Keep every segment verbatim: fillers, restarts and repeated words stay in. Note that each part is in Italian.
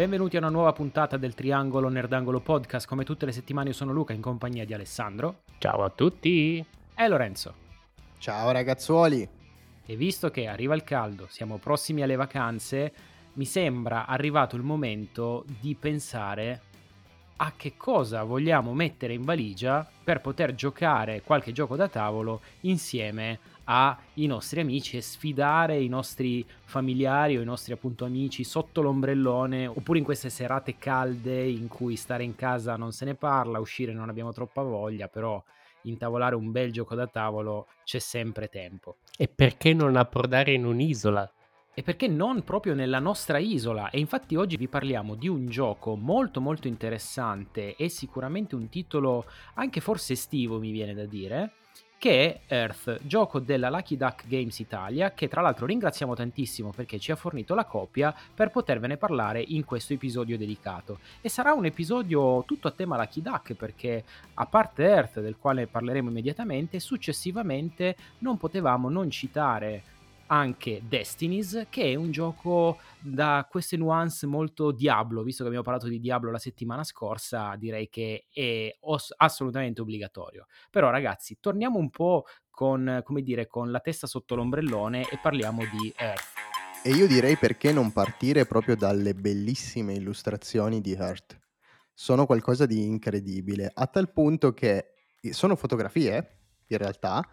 Benvenuti a una nuova puntata del Triangolo Nerdangolo Podcast. Come tutte le settimane io sono Luca in compagnia di Alessandro. Ciao a tutti. E Lorenzo. Ciao ragazzuoli. E visto che arriva il caldo, siamo prossimi alle vacanze, mi sembra arrivato il momento di pensare a che cosa vogliamo mettere in valigia per poter giocare qualche gioco da tavolo insieme ai nostri amici e sfidare i nostri familiari o i nostri appunto amici sotto l'ombrellone, oppure in queste serate calde in cui stare in casa non se ne parla, uscire non abbiamo troppa voglia, però intavolare un bel gioco da tavolo c'è sempre tempo. E perché non approdare in un'isola? E perché non proprio nella nostra isola? E infatti oggi vi parliamo di un gioco molto molto interessante e sicuramente un titolo anche forse estivo, mi viene da dire, che è Earth, gioco della Lucky Duck Games Italia, che tra l'altro ringraziamo tantissimo perché ci ha fornito la copia per potervene parlare in questo episodio dedicato. E sarà un episodio tutto a tema Lucky Duck, perché a parte Earth, del quale parleremo immediatamente, successivamente non potevamo non citare anche Destinies, che è un gioco da queste nuance molto Diablo. Visto che abbiamo parlato di Diablo la settimana scorsa, direi che è os- assolutamente obbligatorio. Però ragazzi, torniamo un po' con, come dire, con la testa sotto l'ombrellone e parliamo di Earth. E io direi, perché non partire proprio dalle bellissime illustrazioni di Earth? Sono qualcosa di incredibile, a tal punto che sono fotografie, in realtà,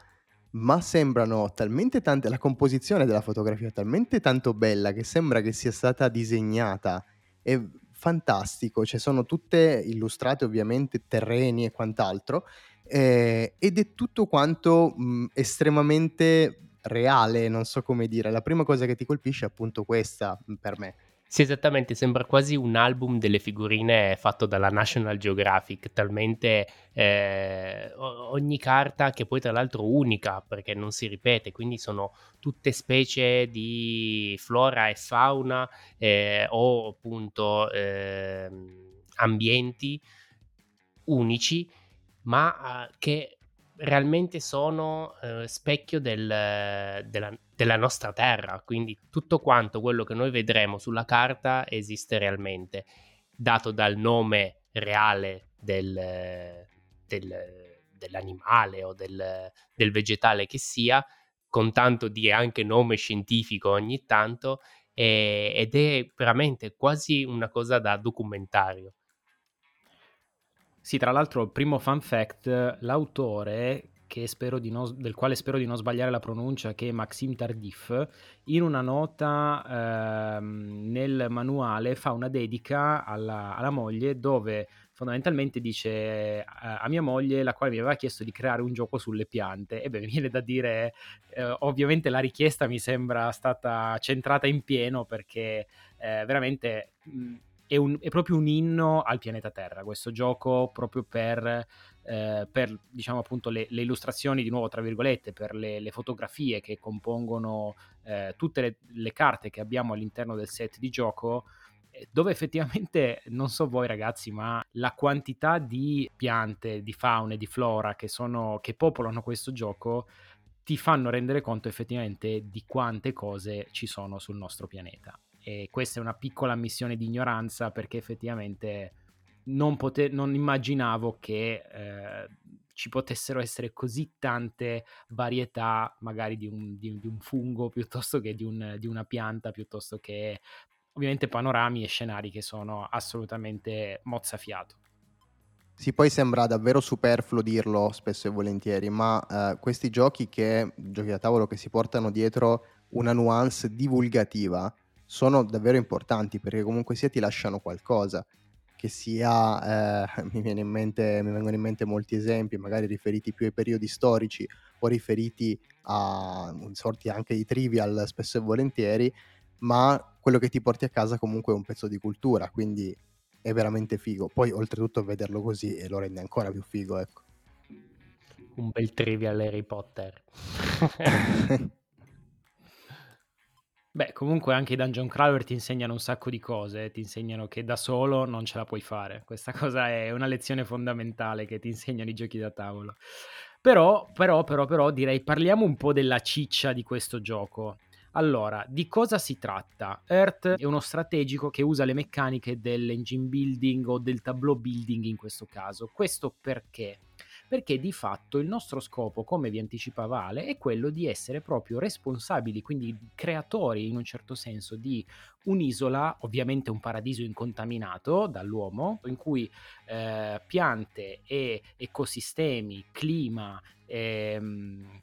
ma sembrano talmente tante, la composizione della fotografia è talmente tanto bella che sembra che sia stata disegnata. È fantastico, cioè sono tutte illustrate ovviamente, terreni e quant'altro, eh, ed è tutto quanto mh, estremamente reale, non so come dire. La prima cosa che ti colpisce è appunto questa, per me. Sì, esattamente, sembra quasi un album delle figurine fatto dalla National Geographic, talmente eh, ogni carta, che poi tra l'altro unica perché non si ripete, quindi sono tutte specie di flora e fauna eh, o appunto eh, ambienti unici, ma eh, che realmente sono eh, specchio del, della della nostra terra, quindi tutto quanto quello che noi vedremo sulla carta esiste realmente, dato dal nome reale del, del, dell'animale o del, del vegetale che sia, con tanto di anche nome scientifico ogni tanto, e, ed è veramente quasi una cosa da documentario. Sì, tra l'altro il primo fun fact, l'autore... Che spero di non, del quale spero di non sbagliare la pronuncia, che è Maxime Tardif, in una nota eh, nel manuale fa una dedica alla, alla moglie, dove fondamentalmente dice eh, a mia moglie, la quale mi aveva chiesto di creare un gioco sulle piante. E beh, mi viene da dire, eh, ovviamente la richiesta mi sembra stata centrata in pieno, perché eh, veramente mh, è, un, è proprio un inno al pianeta Terra questo gioco, proprio per... Eh, per diciamo appunto le, le illustrazioni, di nuovo tra virgolette, per le, le fotografie che compongono eh, tutte le, le carte che abbiamo all'interno del set di gioco, dove effettivamente, non so voi ragazzi, ma la quantità di piante, di faune, di flora che sono che popolano questo gioco ti fanno rendere conto effettivamente di quante cose ci sono sul nostro pianeta. E questa è una piccola ammissione di ignoranza, perché effettivamente Non, pote- non immaginavo che eh, ci potessero essere così tante varietà, magari di un, di, di un fungo piuttosto che di, un, di una pianta, piuttosto che ovviamente panorami e scenari che sono assolutamente mozzafiato. Sì, poi sembra davvero superfluo dirlo spesso e volentieri, ma eh, questi giochi che giochi da tavolo che si portano dietro una nuance divulgativa sono davvero importanti, perché comunque sia ti lasciano qualcosa. Che sia, eh, mi viene in mente, mi vengono in mente molti esempi, magari riferiti più ai periodi storici o riferiti a sorti anche di trivial spesso e volentieri, ma quello che ti porti a casa comunque è un pezzo di cultura, quindi è veramente figo. Poi oltretutto vederlo così lo rende ancora più figo, ecco. Un bel trivial Harry Potter. Beh, comunque anche i dungeon crawler ti insegnano un sacco di cose, ti insegnano che da solo non ce la puoi fare. Questa cosa è una lezione fondamentale che ti insegnano i giochi da tavolo. Però, però, però, però direi parliamo un po' della ciccia di questo gioco. Allora, di cosa si tratta? Earth è uno strategico che usa le meccaniche dell'engine building o del tableau building in questo caso. Questo perché? Perché di fatto il nostro scopo, come vi anticipava Ale, è quello di essere proprio responsabili, quindi creatori in un certo senso di un'isola, ovviamente un paradiso incontaminato dall'uomo, in cui eh, piante e ecosistemi, clima, eh,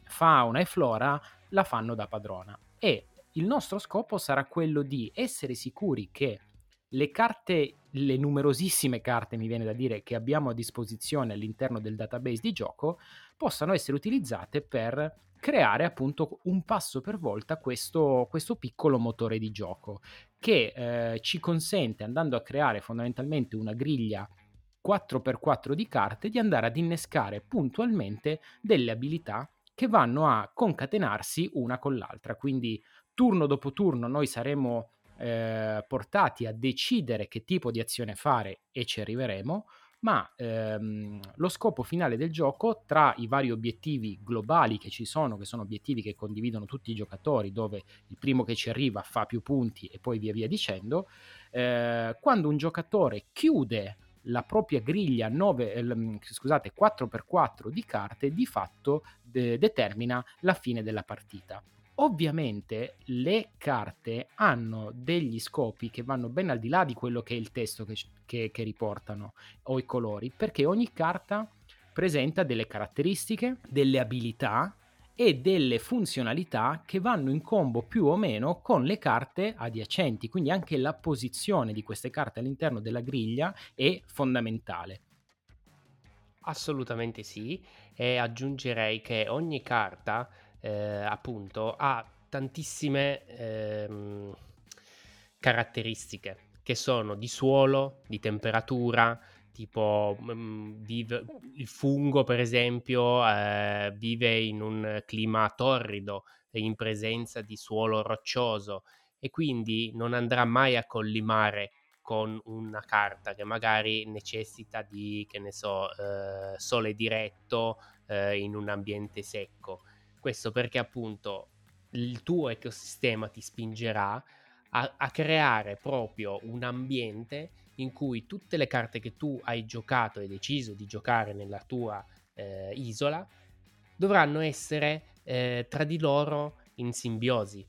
fauna e flora la fanno da padrona. E il nostro scopo sarà quello di essere sicuri che le carte, le numerosissime carte, mi viene da dire, che abbiamo a disposizione all'interno del database di gioco, possano essere utilizzate per creare appunto un passo per volta questo, questo piccolo motore di gioco che eh, ci consente, andando a creare fondamentalmente una griglia quattro per quattro di carte, di andare ad innescare puntualmente delle abilità che vanno a concatenarsi una con l'altra. Quindi turno dopo turno noi saremo Eh, portati a decidere che tipo di azione fare, e ci arriveremo, ma ehm, lo scopo finale del gioco, tra i vari obiettivi globali che ci sono, che sono obiettivi che condividono tutti i giocatori, dove il primo che ci arriva fa più punti e poi via via dicendo, eh, quando un giocatore chiude la propria griglia nove, eh, scusate, quattro per quattro di carte, di fatto de- determina la fine della partita. Ovviamente le carte hanno degli scopi che vanno ben al di là di quello che è il testo che, che, che riportano o i colori, perché ogni carta presenta delle caratteristiche, delle abilità e delle funzionalità che vanno in combo più o meno con le carte adiacenti, quindi anche la posizione di queste carte all'interno della griglia è fondamentale. Assolutamente sì, e aggiungerei che ogni carta Eh, appunto ha tantissime ehm, caratteristiche che sono di suolo, di temperatura, tipo mh, vive, il fungo per esempio eh, vive in un clima torrido e in presenza di suolo roccioso, e quindi non andrà mai a collimare con una carta che magari necessita di, che ne so, eh, sole diretto eh, in un ambiente secco. Questo perché appunto il tuo ecosistema ti spingerà a, a creare proprio un ambiente in cui tutte le carte che tu hai giocato e deciso di giocare nella tua eh, isola dovranno essere eh, tra di loro in simbiosi.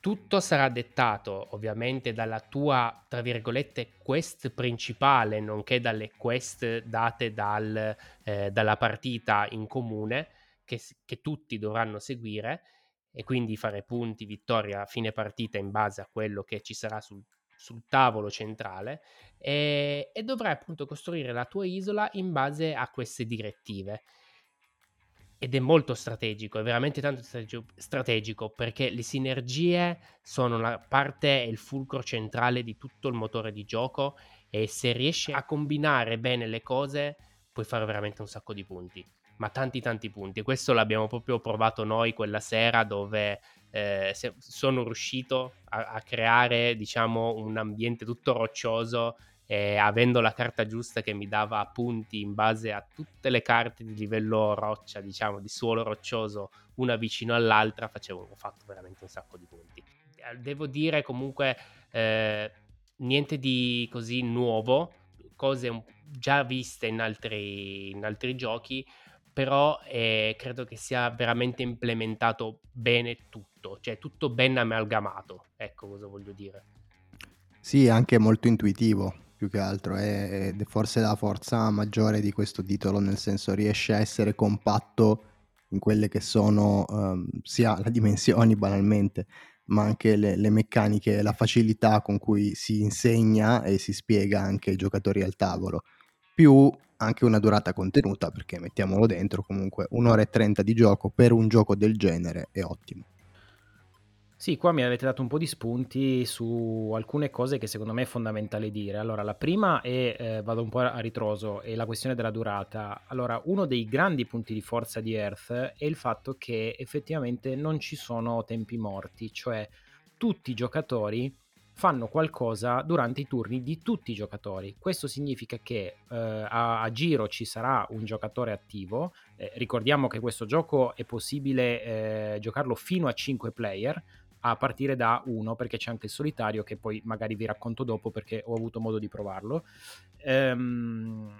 Tutto sarà dettato ovviamente dalla tua, tra virgolette, quest principale, nonché dalle quest date dal, eh, dalla partita in comune, Che, che tutti dovranno seguire, e quindi fare punti, vittoria, fine partita in base a quello che ci sarà sul, sul tavolo centrale, e, e dovrai appunto costruire la tua isola in base a queste direttive. Ed è molto strategico, è veramente tanto strategico, perché le sinergie sono la parte e il fulcro centrale di tutto il motore di gioco, e se riesci a combinare bene le cose puoi fare veramente un sacco di punti. Ma tanti tanti punti. Questo l'abbiamo proprio provato noi quella sera, dove eh, sono riuscito a, a creare, diciamo, un ambiente tutto roccioso, eh, avendo la carta giusta che mi dava punti in base a tutte le carte di livello roccia, diciamo di suolo roccioso, una vicino all'altra, facevo, ho fatto veramente un sacco di punti. Devo dire comunque eh, niente di così nuovo, cose già viste in altri, in altri giochi, però eh, credo che sia veramente implementato bene tutto, cioè tutto ben amalgamato, ecco cosa voglio dire. Sì, anche molto intuitivo, più che altro, è forse la forza maggiore di questo titolo, nel senso riesce a essere compatto in quelle che sono um, sia le dimensioni banalmente, ma anche le, le meccaniche, la facilità con cui si insegna e si spiega anche ai giocatori al tavolo, più anche una durata contenuta, perché mettiamolo dentro comunque un'ora e trenta di gioco per un gioco del genere è ottimo. Sì, qua mi avete dato un po' di spunti su alcune cose che secondo me è fondamentale dire. Allora, la prima è, eh, vado un po' a ritroso, è la questione della durata. Allora, uno dei grandi punti di forza di Earth è il fatto che effettivamente non ci sono tempi morti, cioè tutti i giocatori fanno qualcosa durante i turni di tutti i giocatori. Questo significa che eh, a, a giro ci sarà un giocatore attivo. Eh, ricordiamo che questo gioco è possibile eh, giocarlo fino a cinque player, a partire da uno, perché c'è anche il solitario, che poi magari vi racconto dopo perché ho avuto modo di provarlo. Ehm,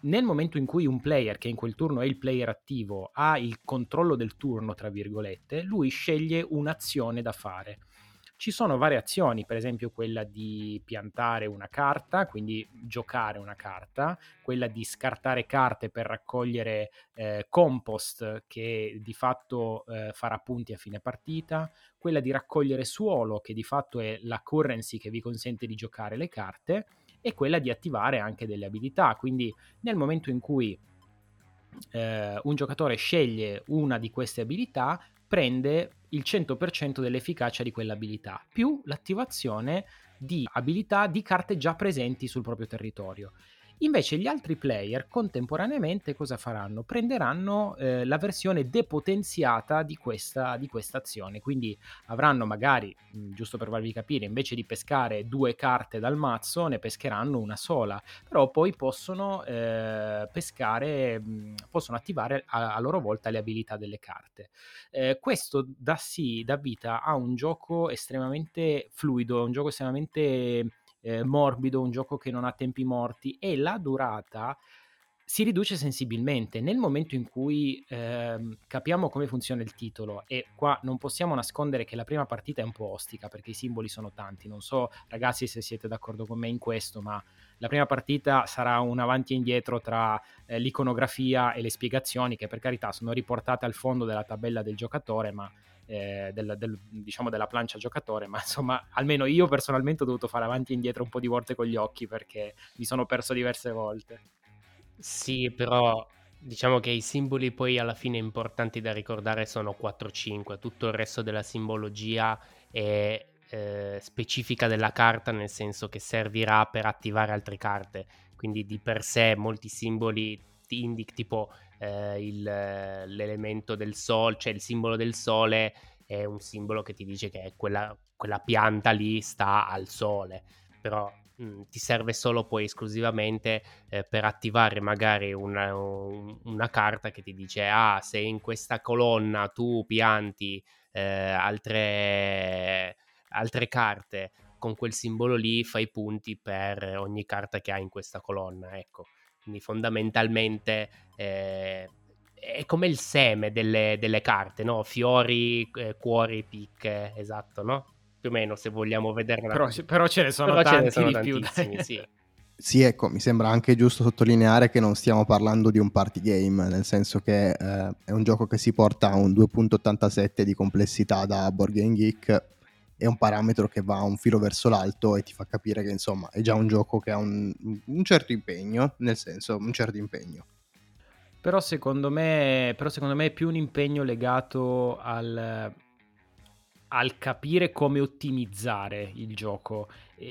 nel momento in cui un player, che in quel turno è il player attivo, ha il controllo del turno, tra virgolette, lui sceglie un'azione da fare. Ci sono varie azioni, per esempio quella di piantare una carta, quindi giocare una carta, quella di scartare carte per raccogliere eh, compost, che di fatto eh, farà punti a fine partita, quella di raccogliere suolo, che di fatto è la currency che vi consente di giocare le carte, e quella di attivare anche delle abilità. Quindi nel momento in cui eh, un giocatore sceglie una di queste abilità, prende il cento per cento dell'efficacia di quell'abilità, più l'attivazione di abilità di carte già presenti sul proprio territorio. Invece gli altri player contemporaneamente cosa faranno? Prenderanno eh, la versione depotenziata di questa, di questa azione, quindi avranno magari, mh, giusto per farvi capire, invece di pescare due carte dal mazzo ne pescheranno una sola, però poi possono eh, pescare, mh, possono attivare a, a loro volta le abilità delle carte. Eh, questo dà sì, dà vita a un gioco estremamente fluido, un gioco estremamente... Eh, morbido, un gioco che non ha tempi morti, e la durata si riduce sensibilmente nel momento in cui eh, capiamo come funziona il titolo. E qua non possiamo nascondere che la prima partita è un po' ostica, perché i simboli sono tanti. Non so ragazzi se siete d'accordo con me in questo, ma la prima partita sarà un avanti e indietro tra eh, l'iconografia e le spiegazioni, che per carità sono riportate al fondo della tabella del giocatore, ma Eh, del, del, diciamo della plancia giocatore, ma insomma almeno io personalmente ho dovuto fare avanti e indietro un po' di volte con gli occhi, perché mi sono perso diverse volte. Sì, però diciamo che i simboli poi alla fine importanti da ricordare sono quattro cinque, tutto il resto della simbologia è eh, specifica della carta, nel senso che servirà per attivare altre carte, quindi di per sé molti simboli ti indic- tipo Eh, il, l'elemento del sole, cioè il simbolo del sole è un simbolo che ti dice che quella, quella pianta lì sta al sole, però mh, ti serve solo poi esclusivamente eh, per attivare magari una, un, una carta che ti dice: ah, se in questa colonna tu pianti eh, altre, altre carte con quel simbolo lì fai punti per ogni carta che hai in questa colonna, ecco. Quindi fondamentalmente eh, è come il seme delle, delle carte, no? Fiori, eh, cuori, picche, esatto, no? Più o meno, se vogliamo vederla. Però, però ce ne sono però tanti, ce ne sono di più. Sì. Sì, ecco, mi sembra anche giusto sottolineare che non stiamo parlando di un party game, nel senso che eh, è un gioco che si porta a un due virgola ottantasette di complessità da Board Game Geek. È un parametro che va un filo verso l'alto e ti fa capire che insomma è già un gioco che ha un, un certo impegno, nel senso un certo impegno. Però secondo me, però secondo me è più un impegno legato al, al capire come ottimizzare il gioco.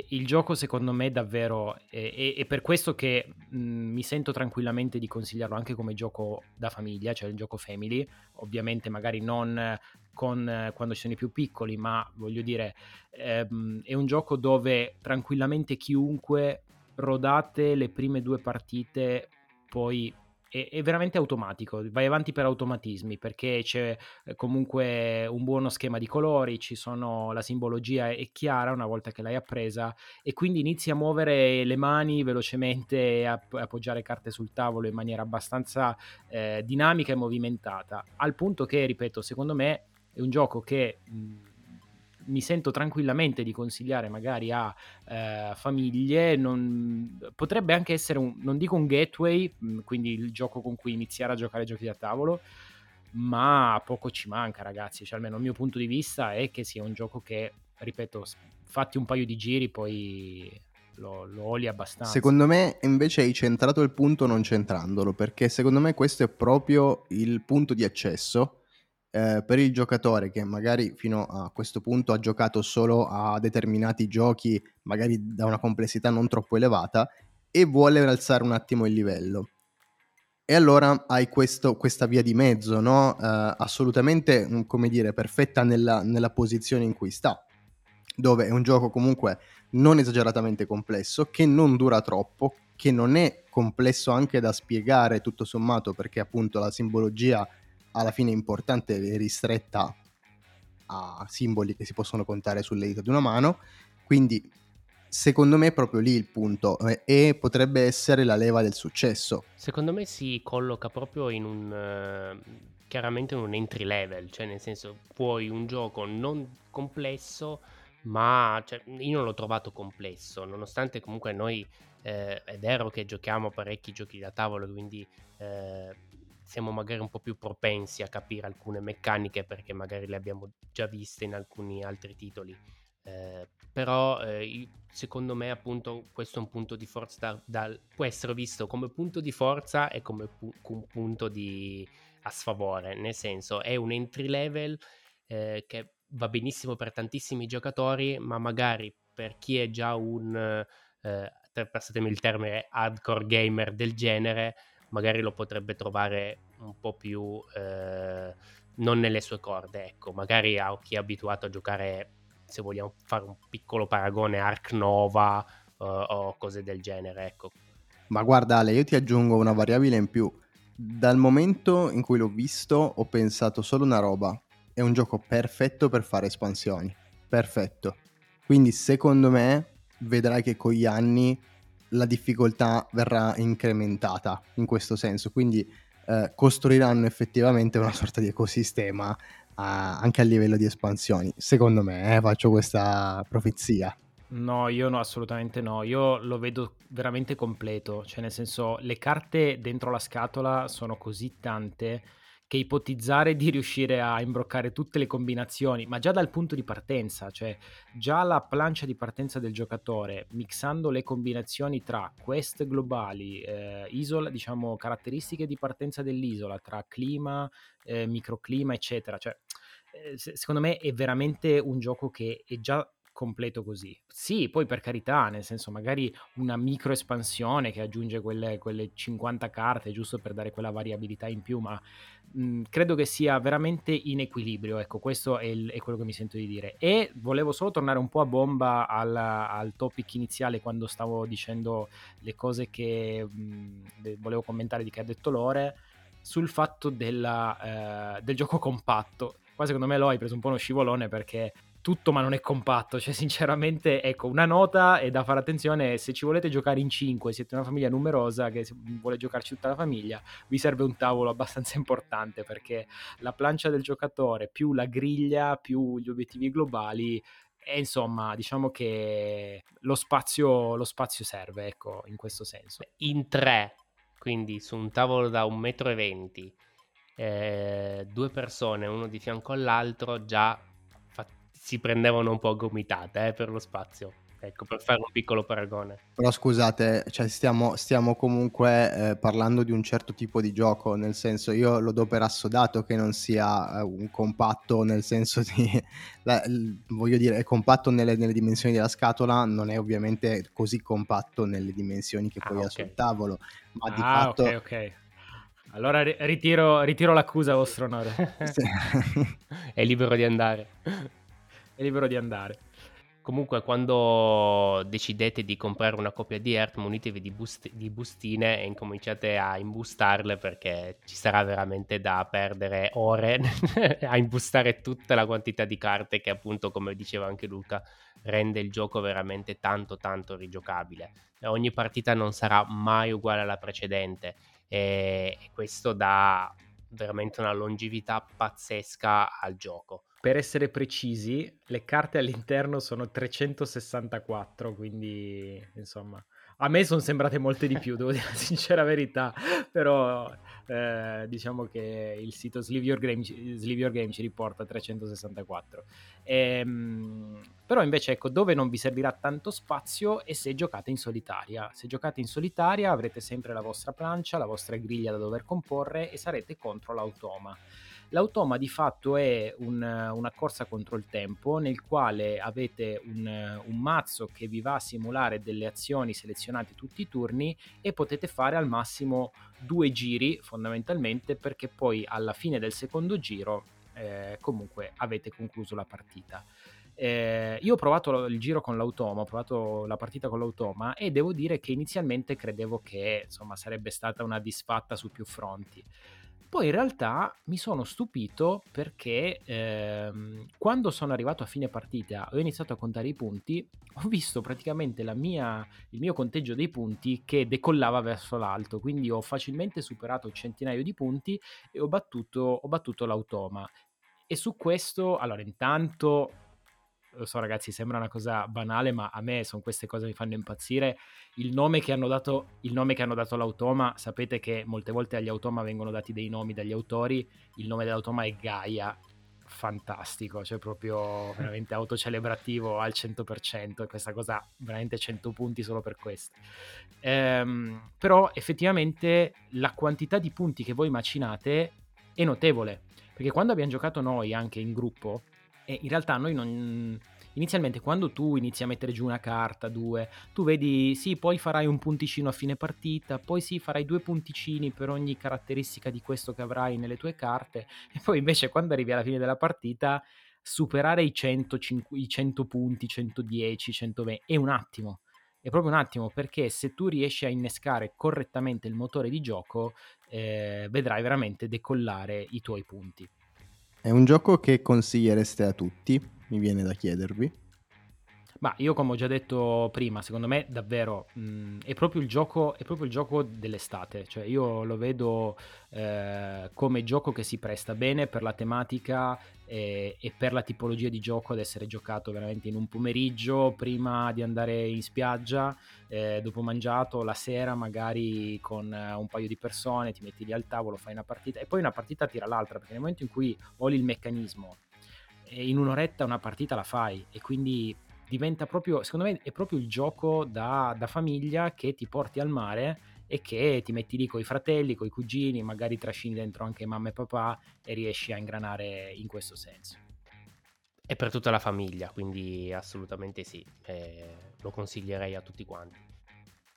Il gioco secondo me davvero, e, e per questo che mh, mi sento tranquillamente di consigliarlo anche come gioco da famiglia, cioè il gioco family, ovviamente magari non con eh, quando ci sono i più piccoli, ma voglio dire ehm, è un gioco dove tranquillamente chiunque, rodate le prime due partite, poi è, è veramente automatico, vai avanti per automatismi, perché c'è eh, comunque un buono schema di colori, ci sono, la simbologia è chiara una volta che l'hai appresa, e quindi inizi a muovere le mani velocemente, a appoggiare carte sul tavolo in maniera abbastanza eh, dinamica e movimentata, al punto che, ripeto, secondo me è un gioco che mh, mi sento tranquillamente di consigliare magari a eh, famiglie. Non, potrebbe anche essere, un, non dico un gateway, mh, quindi il gioco con cui iniziare a giocare giochi da tavolo, ma poco ci manca ragazzi, cioè almeno il mio punto di vista è che sia un gioco che, ripeto, fatti un paio di giri poi lo, lo oli abbastanza. Secondo me invece hai centrato il punto non centrandolo, perché secondo me questo è proprio il punto di accesso Eh, per il giocatore che magari fino a questo punto ha giocato solo a determinati giochi, magari da una complessità non troppo elevata, e vuole alzare un attimo il livello. E allora hai questo, questa via di mezzo, no? Eh, assolutamente, come dire, perfetta nella, nella posizione in cui sta. dove è un gioco comunque non esageratamente complesso, che non dura troppo, che non è complesso anche da spiegare tutto sommato, perché appunto la simbologia alla fine è importante e ristretta a simboli che si possono contare sulle dita di una mano. Quindi secondo me è proprio lì il punto, e potrebbe essere la leva del successo. Secondo me si colloca proprio in un uh, chiaramente in un entry level, cioè nel senso puoi un gioco non complesso, ma cioè, io non l'ho trovato complesso, nonostante comunque noi eh, è vero che giochiamo parecchi giochi da tavolo, quindi eh, siamo magari un po' più propensi a capire alcune meccaniche perché magari le abbiamo già viste in alcuni altri titoli, eh, però eh, secondo me appunto questo è un punto di forza da, da, può essere visto come punto di forza e come pu- un punto di a sfavore, nel senso è un entry level eh, che va benissimo per tantissimi giocatori, ma magari per chi è già un eh, passatemi il termine hardcore gamer del genere, magari lo potrebbe trovare un po' più eh, non nelle sue corde, ecco, magari a chi è abituato a giocare, se vogliamo fare un piccolo paragone, Ark Nova eh, o cose del genere, ecco. Ma guarda Ale, io ti aggiungo una variabile in più. Dal momento in cui l'ho visto ho pensato solo una roba: è un gioco perfetto per fare espansioni, perfetto. Quindi secondo me vedrai che con gli anni la difficoltà verrà incrementata in questo senso, quindi eh, costruiranno effettivamente una sorta di ecosistema eh, anche a livello di espansioni, secondo me, eh, faccio questa profezia. No, io no, assolutamente no, io lo vedo veramente completo, cioè nel senso le carte dentro la scatola sono così tante che ipotizzare di riuscire a imbroccare tutte le combinazioni, ma già dal punto di partenza, cioè già la plancia di partenza del giocatore, mixando le combinazioni tra quest globali, eh, isola, diciamo caratteristiche di partenza dell'isola, tra clima, eh, microclima, eccetera, cioè eh, secondo me è veramente un gioco che è già completo così. Sì, poi per carità, nel senso magari una micro espansione che aggiunge quelle, quelle cinquanta carte giusto per dare quella variabilità in più, ma mh, credo che sia veramente in equilibrio, ecco, questo è, il, è quello che mi sento di dire. E volevo solo tornare un po' a bomba al, al topic iniziale, quando stavo dicendo le cose che mh, volevo commentare di che ha detto Lore sul fatto della, eh, del gioco compatto. Qua secondo me lo hai preso un po' uno scivolone, perché tutto ma non è compatto, cioè sinceramente, ecco, una nota è da fare attenzione: se ci volete giocare in cinque, siete una famiglia numerosa che vuole giocarci tutta la famiglia, vi serve un tavolo abbastanza importante, perché la plancia del giocatore più la griglia più gli obiettivi globali, e insomma diciamo che lo spazio, lo spazio serve, ecco, in questo senso. In tre, quindi su un tavolo da un metro e venti, eh, due persone uno di fianco all'altro già si prendevano un po' gomitate eh, per lo spazio, ecco, per fare un piccolo paragone. Però scusate, cioè stiamo, stiamo comunque eh, parlando di un certo tipo di gioco, nel senso io lo do per assodato che non sia eh, un compatto, nel senso di, la, l, voglio dire, è compatto nelle, nelle dimensioni della scatola, non è ovviamente così compatto nelle dimensioni che ah, poi okay. ha sul tavolo, ma ah, di fatto... ok, ok. Allora ritiro, ritiro l'accusa, vostro onore. È libero di andare. È libero di andare. Comunque, quando decidete di comprare una copia di Earth, munitevi di, bust- di bustine e incominciate a imbustarle, perché ci sarà veramente da perdere ore a imbustare tutta la quantità di carte che, appunto, come diceva anche Luca, rende il gioco veramente tanto tanto rigiocabile. Ogni partita non sarà mai uguale alla precedente, e questo dà veramente una longevità pazzesca al gioco. Per essere precisi, le carte all'interno sono trecentosessantaquattro, quindi insomma a me sono sembrate molte di più, devo dire la sincera verità, però eh, diciamo che il sito Sleave Your Game, Sleave Your Game ci riporta trecentosessantaquattro. Ehm, però invece ecco dove non vi servirà tanto spazio e se giocate in solitaria. Se giocate in solitaria avrete sempre la vostra plancia, la vostra griglia da dover comporre e sarete contro l'automa. L'automa di fatto è un, una corsa contro il tempo, nel quale avete un, un mazzo che vi va a simulare delle azioni selezionate tutti i turni e potete fare al massimo due giri fondamentalmente, perché poi alla fine del secondo giro eh, comunque avete concluso la partita. Eh, io ho provato il giro con l'automa, ho provato la partita con l'automa e devo dire che inizialmente credevo che insomma sarebbe stata una disfatta su più fronti. Poi in realtà mi sono stupito perché ehm, quando sono arrivato a fine partita ho iniziato a contare i punti, ho visto praticamente la mia, il mio conteggio dei punti che decollava verso l'alto, quindi ho facilmente superato un centinaio di punti e ho battuto, ho battuto l'automa. E su questo, allora, intanto, lo so ragazzi, sembra una cosa banale, ma a me sono queste cose che mi fanno impazzire. Il nome che hanno dato, il nome che hanno dato all'automa, sapete che molte volte agli automa vengono dati dei nomi dagli autori, il nome dell'automa è Gaia, fantastico, cioè proprio veramente autocelebrativo al cento per cento, e questa cosa veramente cento punti solo per questo. Ehm, però effettivamente la quantità di punti che voi macinate è notevole, perché quando abbiamo giocato noi anche in gruppo, e in realtà noi non... Inizialmente quando tu inizi a mettere giù una carta, due, tu vedi, sì, poi farai un punticino a fine partita, poi sì, farai due punticini per ogni caratteristica di questo che avrai nelle tue carte, e poi invece quando arrivi alla fine della partita, superare i cento, i cento punti, centodieci, centoventi, è un attimo. È proprio un attimo, perché se tu riesci a innescare correttamente il motore di gioco, eh, vedrai veramente decollare i tuoi punti. È un gioco che consigliereste a tutti, mi viene da chiedervi. Ma io, come ho già detto prima, secondo me davvero mh, è proprio il gioco, è proprio il gioco dell'estate. Cioè io lo vedo eh, come gioco che si presta bene per la tematica e, e per la tipologia di gioco ad essere giocato veramente in un pomeriggio, prima di andare in spiaggia, eh, dopo mangiato, la sera magari con un paio di persone, ti metti lì al tavolo, fai una partita e poi una partita tira l'altra, perché nel momento in cui oli il meccanismo, in un'oretta una partita la fai, e quindi diventa proprio, secondo me è proprio il gioco da, da famiglia che ti porti al mare e che ti metti lì coi fratelli, coi cugini, magari trascini dentro anche mamma e papà e riesci a ingranare in questo senso. È per tutta la famiglia, quindi assolutamente sì, eh, lo consiglierei a tutti quanti.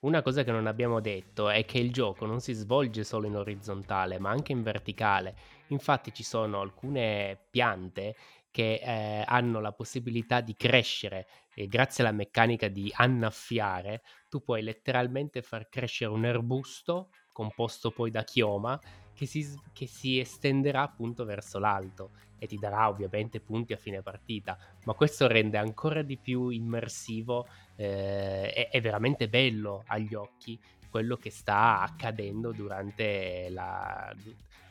Una cosa che non abbiamo detto è che il gioco non si svolge solo in orizzontale ma anche in verticale, infatti ci sono alcune piante che eh, hanno la possibilità di crescere e grazie alla meccanica di annaffiare tu puoi letteralmente far crescere un arbusto composto poi da chioma che si, che si estenderà appunto verso l'alto e ti darà ovviamente punti a fine partita, ma questo rende ancora di più immersivo eh, e è veramente bello agli occhi quello che sta accadendo durante la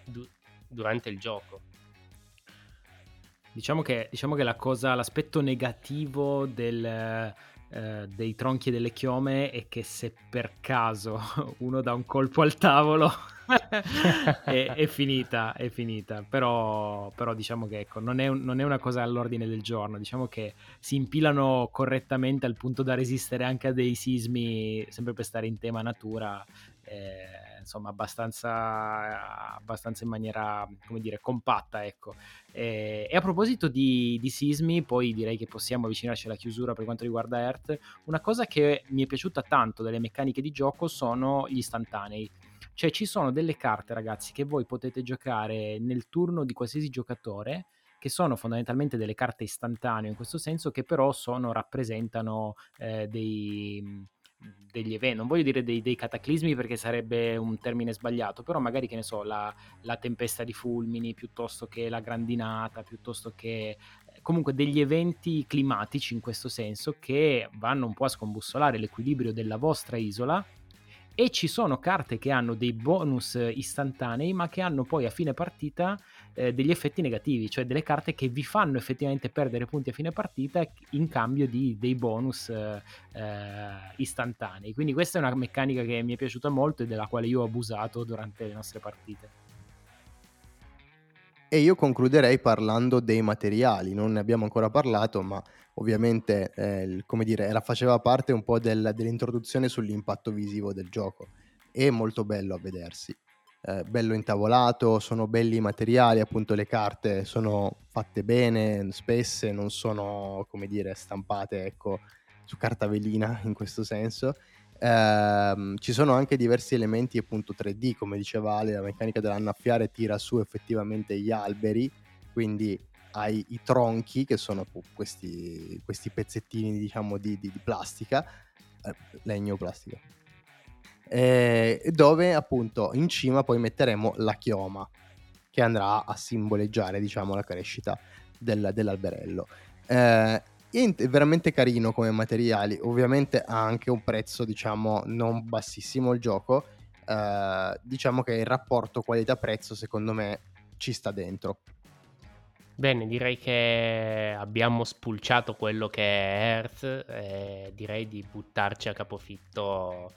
du, durante il gioco. Diciamo che, diciamo che la cosa, l'aspetto negativo del, eh, dei tronchi e delle chiome è che se per caso uno dà un colpo al tavolo è, è finita, è finita. Però, però diciamo che ecco, non è, un, non è una cosa all'ordine del giorno, diciamo che si impilano correttamente al punto da resistere anche a dei sismi, sempre per stare in tema natura, Eh, insomma abbastanza abbastanza in maniera, come dire, compatta, ecco. Eh, e a proposito di, di sismi, poi direi che possiamo avvicinarci alla chiusura per quanto riguarda Earth. Una cosa che mi è piaciuta tanto delle meccaniche di gioco sono gli istantanei, cioè ci sono delle carte, ragazzi, che voi potete giocare nel turno di qualsiasi giocatore, che sono fondamentalmente delle carte istantanee in questo senso, che però sono, rappresentano eh, dei degli eventi, non voglio dire dei, dei cataclismi perché sarebbe un termine sbagliato, però magari, che ne so, la, la tempesta di fulmini, piuttosto che la grandinata, piuttosto che comunque degli eventi climatici in questo senso, che vanno un po' a scombussolare l'equilibrio della vostra isola. E ci sono carte che hanno dei bonus istantanei, ma che hanno poi a fine partita eh, degli effetti negativi, cioè delle carte che vi fanno effettivamente perdere punti a fine partita in cambio di dei bonus eh, istantanei. Quindi questa è una meccanica che mi è piaciuta molto e della quale io ho abusato durante le nostre partite. E io concluderei parlando dei materiali, non ne abbiamo ancora parlato, ma ovviamente eh, come dire, era, faceva parte un po' del, dell'introduzione sull'impatto visivo del gioco. È molto bello a vedersi, eh, bello intavolato, sono belli i materiali, appunto le carte sono fatte bene, spesse, non sono, come dire, stampate, ecco, su carta velina in questo senso. Eh, ci sono anche diversi elementi appunto tre D, come diceva Ale, la meccanica dell'annaffiare tira su effettivamente gli alberi, quindi hai i tronchi, che sono questi, questi pezzettini, diciamo, di, di, di plastica, eh, legno o plastica, eh, dove appunto in cima poi metteremo la chioma, che andrà a simboleggiare, diciamo, la crescita del, dell'alberello. Eh, è veramente carino come materiali, ovviamente ha anche un prezzo, diciamo, non bassissimo il gioco. Eh, diciamo che il rapporto qualità-prezzo secondo me ci sta dentro. Bene, direi che abbiamo spulciato quello che è Earth, e direi di buttarci a capofitto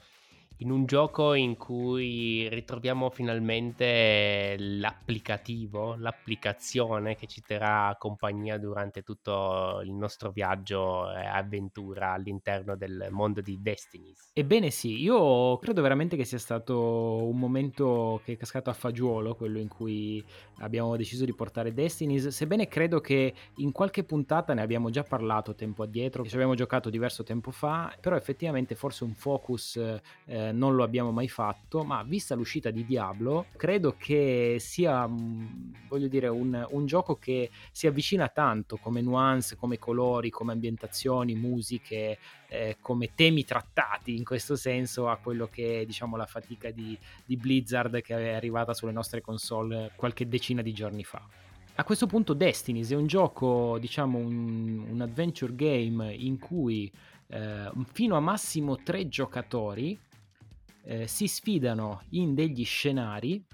in un gioco in cui ritroviamo finalmente l'applicativo, l'applicazione che ci terrà compagnia durante tutto il nostro viaggio e avventura all'interno del mondo di Destinies. Ebbene sì, io credo veramente che sia stato un momento che è cascato a fagiolo, quello in cui abbiamo deciso di portare Destinies, sebbene credo che in qualche puntata ne abbiamo già parlato tempo addietro, ci abbiamo giocato diverso tempo fa, però effettivamente forse un focus... Eh, non lo abbiamo mai fatto, ma vista l'uscita di Diablo credo che sia, voglio dire, un, un gioco che si avvicina tanto come nuance, come colori, come ambientazioni, musiche, eh, come temi trattati in questo senso a quello che è, diciamo, la fatica di, di Blizzard, che è arrivata sulle nostre console qualche decina di giorni fa. A questo punto Destinies è un gioco, diciamo, un, un adventure game in cui eh, fino a massimo tre giocatori Eh, si sfidano in degli scenari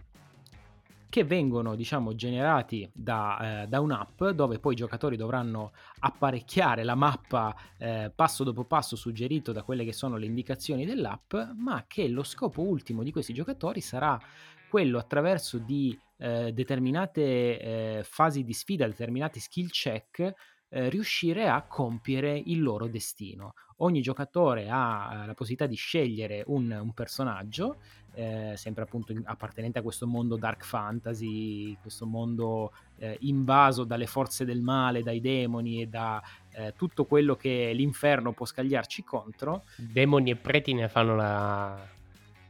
che vengono, diciamo, generati da, eh, da un'app, dove poi i giocatori dovranno apparecchiare la mappa eh, passo dopo passo, suggerito da quelle che sono le indicazioni dell'app, ma che lo scopo ultimo di questi giocatori sarà quello, attraverso di eh, determinate eh, fasi di sfida, determinati skill check, eh, riuscire a compiere il loro destino. Ogni giocatore ha la possibilità di scegliere un, un personaggio, eh, sempre appunto appartenente a questo mondo dark fantasy, questo mondo eh, invaso dalle forze del male, dai demoni e da eh, tutto quello che l'inferno può scagliarci contro. Demoni e preti ne fanno la...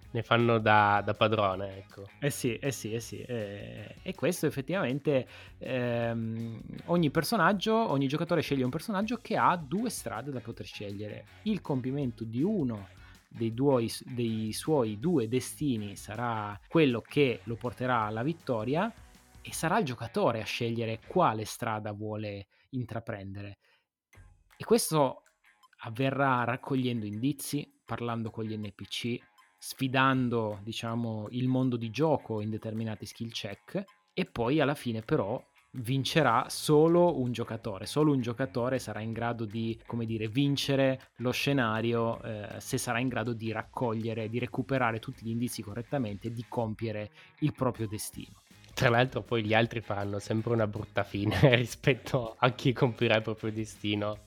ne fanno da, da padrone, ecco. Eh sì, eh sì, eh sì. Eh, e questo effettivamente, ehm, ogni personaggio, ogni giocatore sceglie un personaggio che ha due strade da poter scegliere. Il compimento di uno dei, due, dei suoi due destini sarà quello che lo porterà alla vittoria, e sarà il giocatore a scegliere quale strada vuole intraprendere. E questo avverrà raccogliendo indizi, parlando con gli N P C, sfidando, diciamo, il mondo di gioco in determinati skill check, e poi alla fine però vincerà solo un giocatore, solo un giocatore sarà in grado di, come dire, vincere lo scenario, eh, se sarà in grado di raccogliere, di recuperare tutti gli indizi correttamente e di compiere il proprio destino. Tra l'altro poi gli altri faranno sempre una brutta fine rispetto a chi compirà il proprio destino.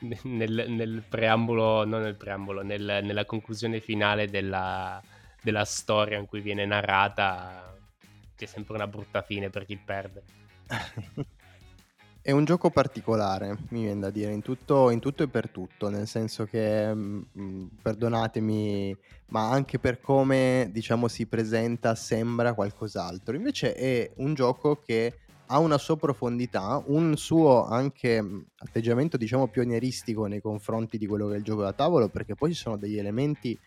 Nel, nel preambolo, non nel preambolo, nel, nella conclusione finale della, della storia in cui viene narrata, c'è sempre una brutta fine per chi perde. È un gioco particolare, mi viene da dire, in tutto, in tutto e per tutto, nel senso che, mh, perdonatemi, ma anche per come, diciamo, si presenta sembra qualcos'altro, invece è un gioco che ha una sua profondità, un suo anche atteggiamento, diciamo, pionieristico nei confronti di quello che è il gioco da tavolo, perché poi ci sono degli elementi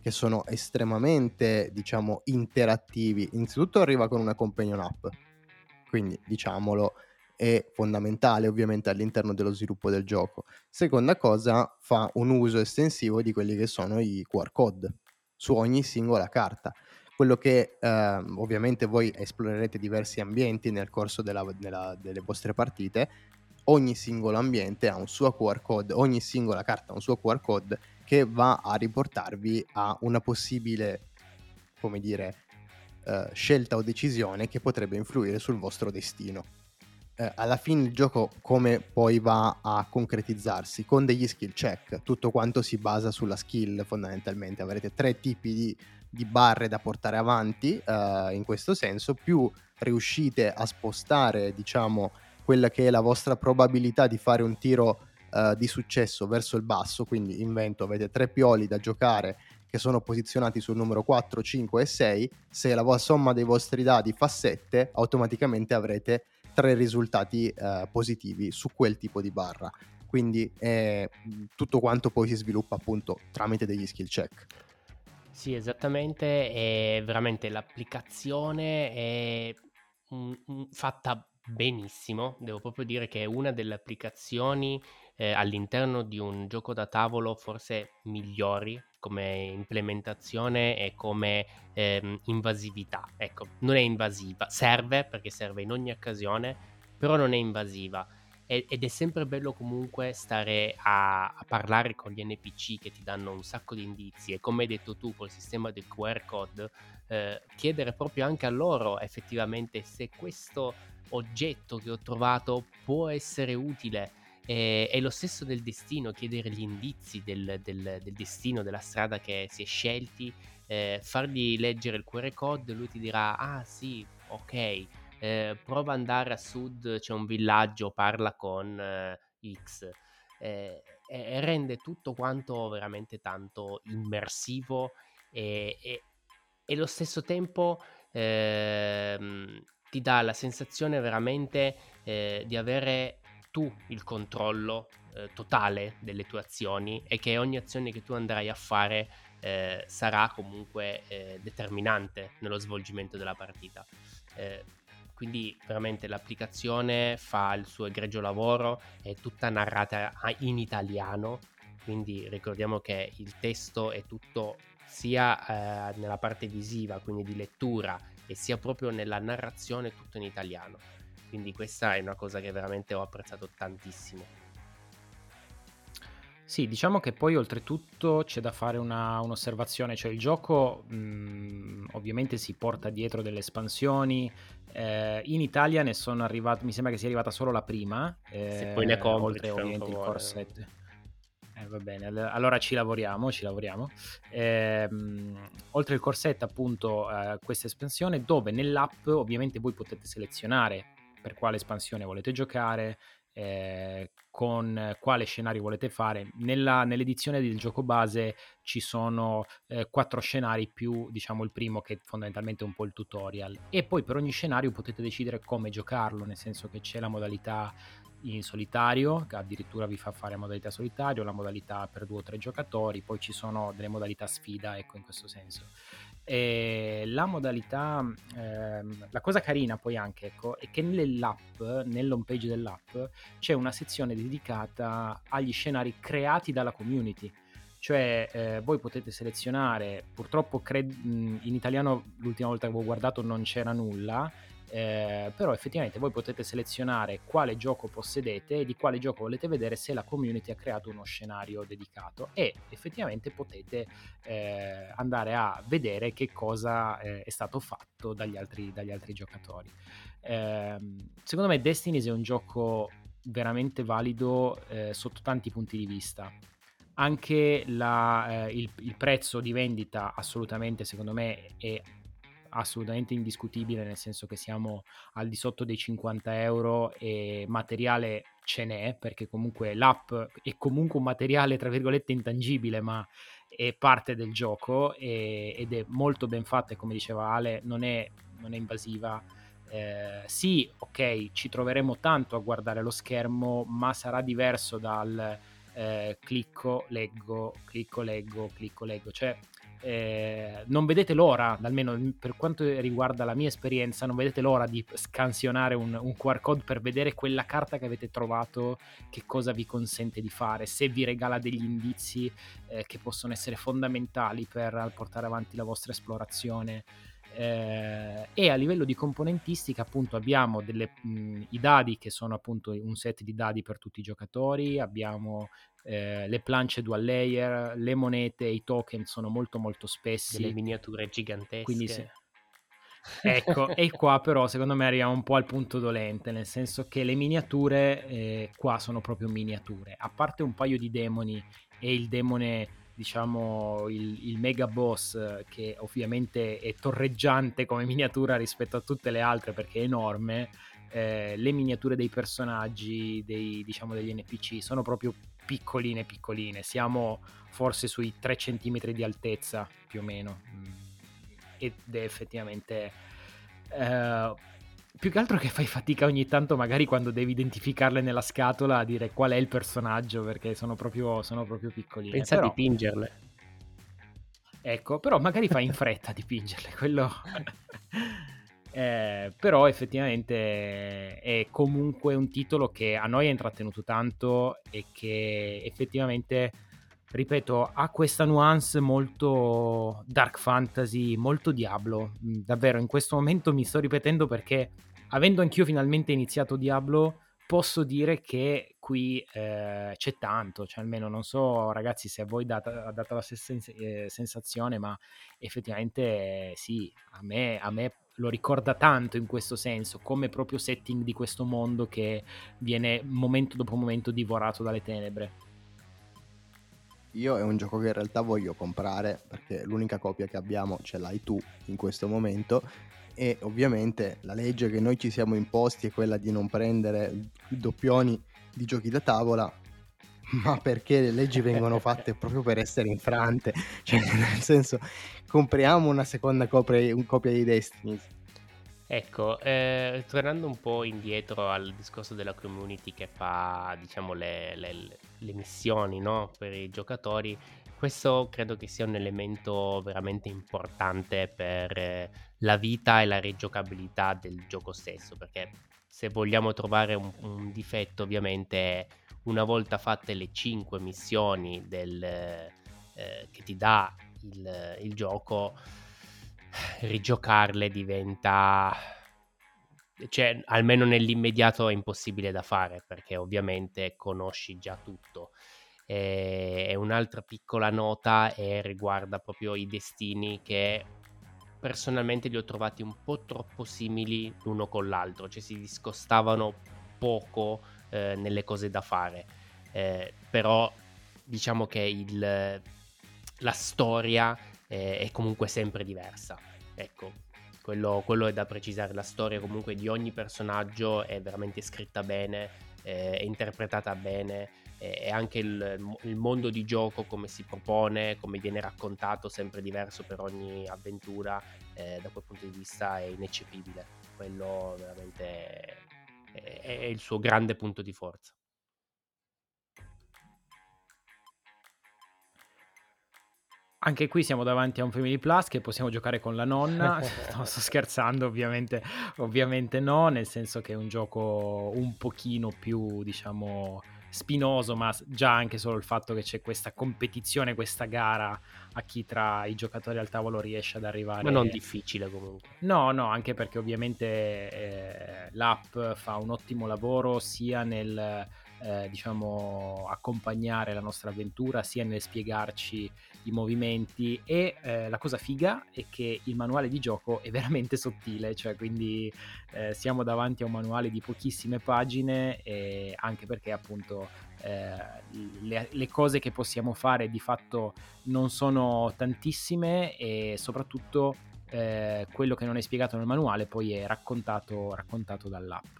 che sono estremamente, diciamo, interattivi. Innanzitutto arriva con una companion app, quindi, diciamolo, è fondamentale ovviamente all'interno dello sviluppo del gioco. Seconda cosa, fa un uso estensivo di quelli che sono i Q R code su ogni singola carta. Quello che eh, ovviamente voi esplorerete diversi ambienti nel corso della, della, delle vostre partite, ogni singolo ambiente ha un suo Q R code, ogni singola carta ha un suo Q R code che va a riportarvi a una possibile, come dire, eh, scelta o decisione che potrebbe influire sul vostro destino. Eh, alla fine il gioco come poi va a concretizzarsi? Con degli skill check, tutto quanto si basa sulla skill fondamentalmente, avrete tre tipi di di barre da portare avanti, eh, in questo senso, più riuscite a spostare, diciamo, quella che è la vostra probabilità di fare un tiro eh, di successo verso il basso, quindi in vento avete tre pioli da giocare che sono posizionati sul numero quattro, cinque e sei, se la vo- somma dei vostri dadi fa sette, automaticamente avrete tre risultati eh, positivi su quel tipo di barra. Quindi eh, tutto quanto poi si sviluppa appunto tramite degli skill check. Sì, esattamente, è veramente l'applicazione è fatta benissimo, devo proprio dire che è una delle applicazioni eh, all'interno di un gioco da tavolo forse migliori come implementazione e come ehm, invasività. Ecco, non è invasiva, serve perché serve in ogni occasione, però non è invasiva. Ed è sempre bello comunque stare a, a parlare con gli N P C che ti danno un sacco di indizi, e come hai detto tu col sistema del Q R code eh, chiedere proprio anche a loro effettivamente se questo oggetto che ho trovato può essere utile. Eh, è lo stesso del destino, chiedere gli indizi del, del, del destino, della strada che si è scelti, eh, fargli leggere il Q R code, lui ti dirà ah sì, ok. Eh, prova ad andare a sud, c'è un villaggio, parla con eh, X eh, e rende tutto quanto veramente tanto immersivo e, e, e allo stesso tempo eh, ti dà la sensazione veramente eh, di avere tu il controllo eh, totale delle tue azioni, e che ogni azione che tu andrai a fare eh, sarà comunque eh, determinante nello svolgimento della partita. eh, Quindi veramente l'applicazione fa il suo egregio lavoro, è tutta narrata in italiano, quindi ricordiamo che il testo è tutto sia eh, nella parte visiva, quindi di lettura, e sia proprio nella narrazione tutto in italiano. Quindi questa è una cosa che veramente ho apprezzato tantissimo. Sì, diciamo che poi oltretutto c'è da fare una, un'osservazione, cioè il gioco mh, ovviamente si porta dietro delle espansioni. Eh, in Italia ne sono arrivato, mi sembra che sia arrivata solo la prima, eh, se poi ne compri, oltre ovviamente il core set. Eh, va bene, allora ci lavoriamo, ci lavoriamo. Eh, oltre il core set, appunto, eh, questa espansione, dove nell'app ovviamente voi potete selezionare per quale espansione volete giocare, eh, con quale scenario volete fare. Nella, nell'edizione del gioco base ci sono eh, quattro scenari più, diciamo, il primo che è fondamentalmente un po' il tutorial, e poi per ogni scenario potete decidere come giocarlo, nel senso che c'è la modalità in solitario, che addirittura vi fa fare modalità solitario, la modalità per due o tre giocatori, poi ci sono delle modalità sfida, ecco, in questo senso. E la modalità ehm, la cosa carina poi anche, ecco, è che nell'app, nell'home page dell'app c'è una sezione dedicata agli scenari creati dalla community, cioè eh, voi potete selezionare, purtroppo cred- in italiano l'ultima volta che avevo guardato non c'era nulla, eh, però effettivamente voi potete selezionare quale gioco possedete e di quale gioco volete vedere, se la community ha creato uno scenario dedicato, e effettivamente potete eh, andare a vedere che cosa eh, è stato fatto dagli altri, dagli altri giocatori. Eh, secondo me Destinies è un gioco veramente valido eh, sotto tanti punti di vista. Anche la, eh, il, il prezzo di vendita assolutamente, secondo me, è assolutamente indiscutibile, nel senso che siamo al di sotto dei cinquanta euro e materiale ce n'è, perché comunque l'app è comunque un materiale tra virgolette intangibile, ma è parte del gioco, e, ed è molto ben fatta, e come diceva Ale non è, non è invasiva. Eh, sì, ok, ci troveremo tanto a guardare lo schermo, ma sarà diverso dal eh, clicco, leggo, clicco, leggo, clicco, leggo, cioè Eh, non vedete l'ora, almeno per quanto riguarda la mia esperienza, non vedete l'ora di scansionare un, un Q R code per vedere quella carta che avete trovato, che cosa vi consente di fare, se vi regala degli indizi eh, che possono essere fondamentali per portare avanti la vostra esplorazione. Eh, e a livello di componentistica, appunto, abbiamo delle, mh, i dadi, che sono appunto un set di dadi per tutti i giocatori, abbiamo eh, le planche dual layer, le monete, i token sono molto molto spessi, delle miniature gigantesche, quindi se... ecco e qua però secondo me arriviamo un po' al punto dolente, nel senso che le miniature eh, qua sono proprio miniature, a parte un paio di demoni, e il demone, diciamo il, il mega boss, che ovviamente è torreggiante come miniatura rispetto a tutte le altre perché è enorme. Eh, le miniature dei personaggi, dei, diciamo degli N P C, sono proprio piccoline piccoline, siamo forse sui tre centimetri di altezza più o meno, ed è effettivamente eh, più che altro che fai fatica ogni tanto, magari quando devi identificarle nella scatola, a dire qual è il personaggio, perché sono proprio, sono proprio piccoline. Pensa però... a dipingerle. Ecco, però magari fai in fretta a dipingerle, quello... Eh, però effettivamente è comunque un titolo che a noi ha intrattenuto tanto e che effettivamente, ripeto, ha questa nuance molto dark fantasy, molto Diablo. Davvero in questo momento mi sto ripetendo, perché avendo anch'io finalmente iniziato Diablo posso dire che qui eh, c'è tanto, cioè almeno non so ragazzi se a voi data, ha dato la stessa eh, sensazione, ma effettivamente eh, sì, a me, a me lo ricorda tanto in questo senso, come proprio setting di questo mondo che viene momento dopo momento divorato dalle tenebre. Io è un gioco che in realtà voglio comprare, perché l'unica copia che abbiamo ce l'hai tu in questo momento, e ovviamente la legge che noi ci siamo imposti è quella di non prendere doppioni di giochi da tavola, ma perché le leggi vengono fatte proprio per essere infrante, cioè nel senso, compriamo una seconda copia, un copia di Destinies. Ecco, eh, tornando un po' indietro al discorso della community che fa, diciamo, le, le, le missioni, no? Per i giocatori, questo credo che sia un elemento veramente importante per la vita e la rigiocabilità del gioco stesso, perché se vogliamo trovare un, un difetto, ovviamente una volta fatte le cinque missioni del, eh, che ti dà il, il gioco, rigiocarle diventa, cioè almeno nell'immediato è impossibile da fare, perché ovviamente conosci già tutto. E un'altra piccola nota è, riguarda proprio i destini, che personalmente li ho trovati un po' troppo simili l'uno con l'altro, cioè si discostavano poco eh, nelle cose da fare, eh, però diciamo che il, la storia è comunque sempre diversa, ecco, quello, quello è da precisare. La storia comunque di ogni personaggio è veramente scritta bene, eh, è interpretata bene, eh, e anche il, il mondo di gioco, come si propone, come viene raccontato, sempre diverso per ogni avventura, eh, da quel punto di vista è ineccepibile. Quello veramente è, è, è il suo grande punto di forza. Anche qui siamo davanti a un Family Plus che possiamo giocare con la nonna. No, sto scherzando, ovviamente, ovviamente no, nel senso che è un gioco un pochino più, diciamo, spinoso, ma già anche solo il fatto che c'è questa competizione, questa gara a chi tra i giocatori al tavolo riesce ad arrivare. Ma non difficile comunque. No, no, anche perché ovviamente eh, l'app fa un ottimo lavoro sia nel... Eh, diciamo accompagnare la nostra avventura, sia nel spiegarci i movimenti, e eh, la cosa figa è che il manuale di gioco è veramente sottile, cioè quindi eh, siamo davanti a un manuale di pochissime pagine, e anche perché appunto eh, le, le cose che possiamo fare di fatto non sono tantissime, e soprattutto eh, quello che non è spiegato nel manuale poi è raccontato, raccontato dall'app.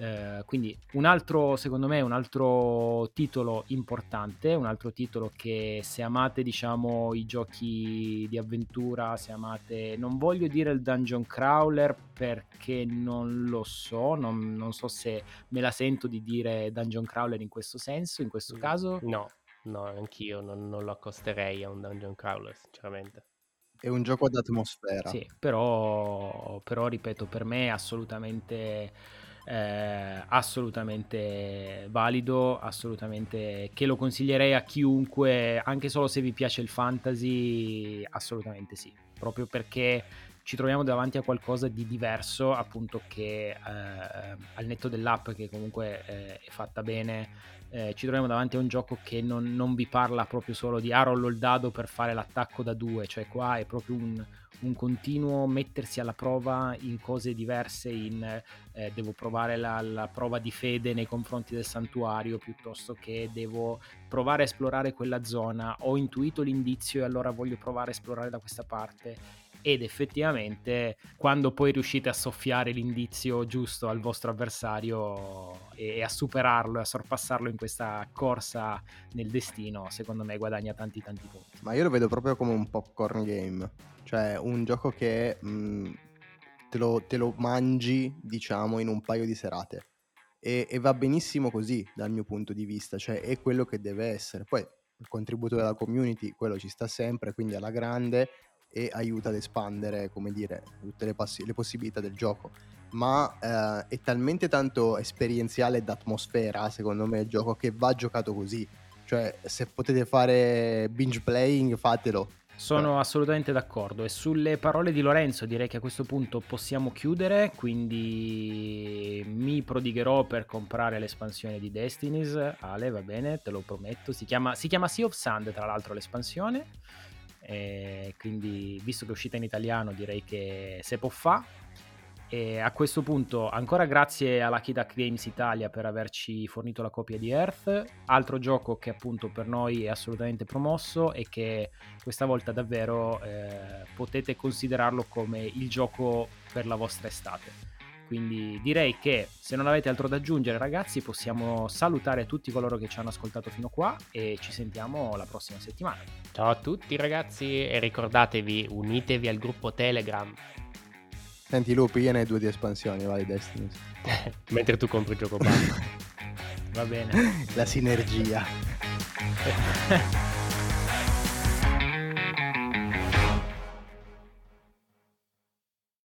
Uh, quindi un altro, secondo me un altro titolo importante, un altro titolo che, se amate diciamo i giochi di avventura, se amate, non voglio dire il dungeon crawler perché non lo so, non, non so se me la sento di dire dungeon crawler in questo senso, in questo caso no, no, anch'io non, non lo accosterei a un dungeon crawler sinceramente. È un gioco ad atmosfera, sì, però, però ripeto, per me è assolutamente Eh, assolutamente valido, assolutamente che lo consiglierei a chiunque, anche solo se vi piace il fantasy, assolutamente sì, proprio perché ci troviamo davanti a qualcosa di diverso, appunto, che eh, al netto dell'app che comunque eh, è fatta bene, eh, ci troviamo davanti a un gioco che non, non vi parla proprio solo di ah, rollo il dado per fare l'attacco da due, cioè qua è proprio un un continuo mettersi alla prova in cose diverse, in eh, devo provare la, la prova di fede nei confronti del santuario, piuttosto che devo provare a esplorare quella zona, ho intuito l'indizio e allora voglio provare a esplorare da questa parte, ed effettivamente quando poi riuscite a soffiare l'indizio giusto al vostro avversario e a superarlo e a sorpassarlo in questa corsa nel destino, secondo me guadagna tanti tanti punti. Ma io lo vedo proprio come un popcorn game, cioè un gioco che mh, te lo, te lo mangi, diciamo, in un paio di serate. E, e va benissimo così dal mio punto di vista, cioè è quello che deve essere. Poi il contributo della community, quello ci sta sempre, quindi alla grande, e aiuta ad espandere, come dire, tutte le, passi- le possibilità del gioco. Ma eh, è talmente tanto esperienziale ed atmosfera, secondo me, il gioco, che va giocato così. Cioè, se potete fare binge playing, fatelo. Sono assolutamente d'accordo, e sulle parole di Lorenzo direi che a questo punto possiamo chiudere, quindi mi prodigherò per comprare l'espansione di Destinies. Ale, va bene, te lo prometto, si chiama, si chiama Sea of Sand, tra l'altro, l'espansione, e quindi visto che è uscita in italiano direi che se può fa. E a questo punto ancora grazie a Lucky Duck Games Italia per averci fornito la copia di Earth, altro gioco che appunto per noi è assolutamente promosso e che questa volta davvero eh, potete considerarlo come il gioco per la vostra estate. Quindi direi che, se non avete altro da aggiungere, ragazzi, possiamo salutare tutti coloro che ci hanno ascoltato fino qua e ci sentiamo la prossima settimana. Ciao a tutti ragazzi, e ricordatevi, unitevi al gruppo Telegram. Senti Lupi, io ne hai due di espansioni, vai Destinies. Mentre tu compri il gioco base. Va bene. La sinergia.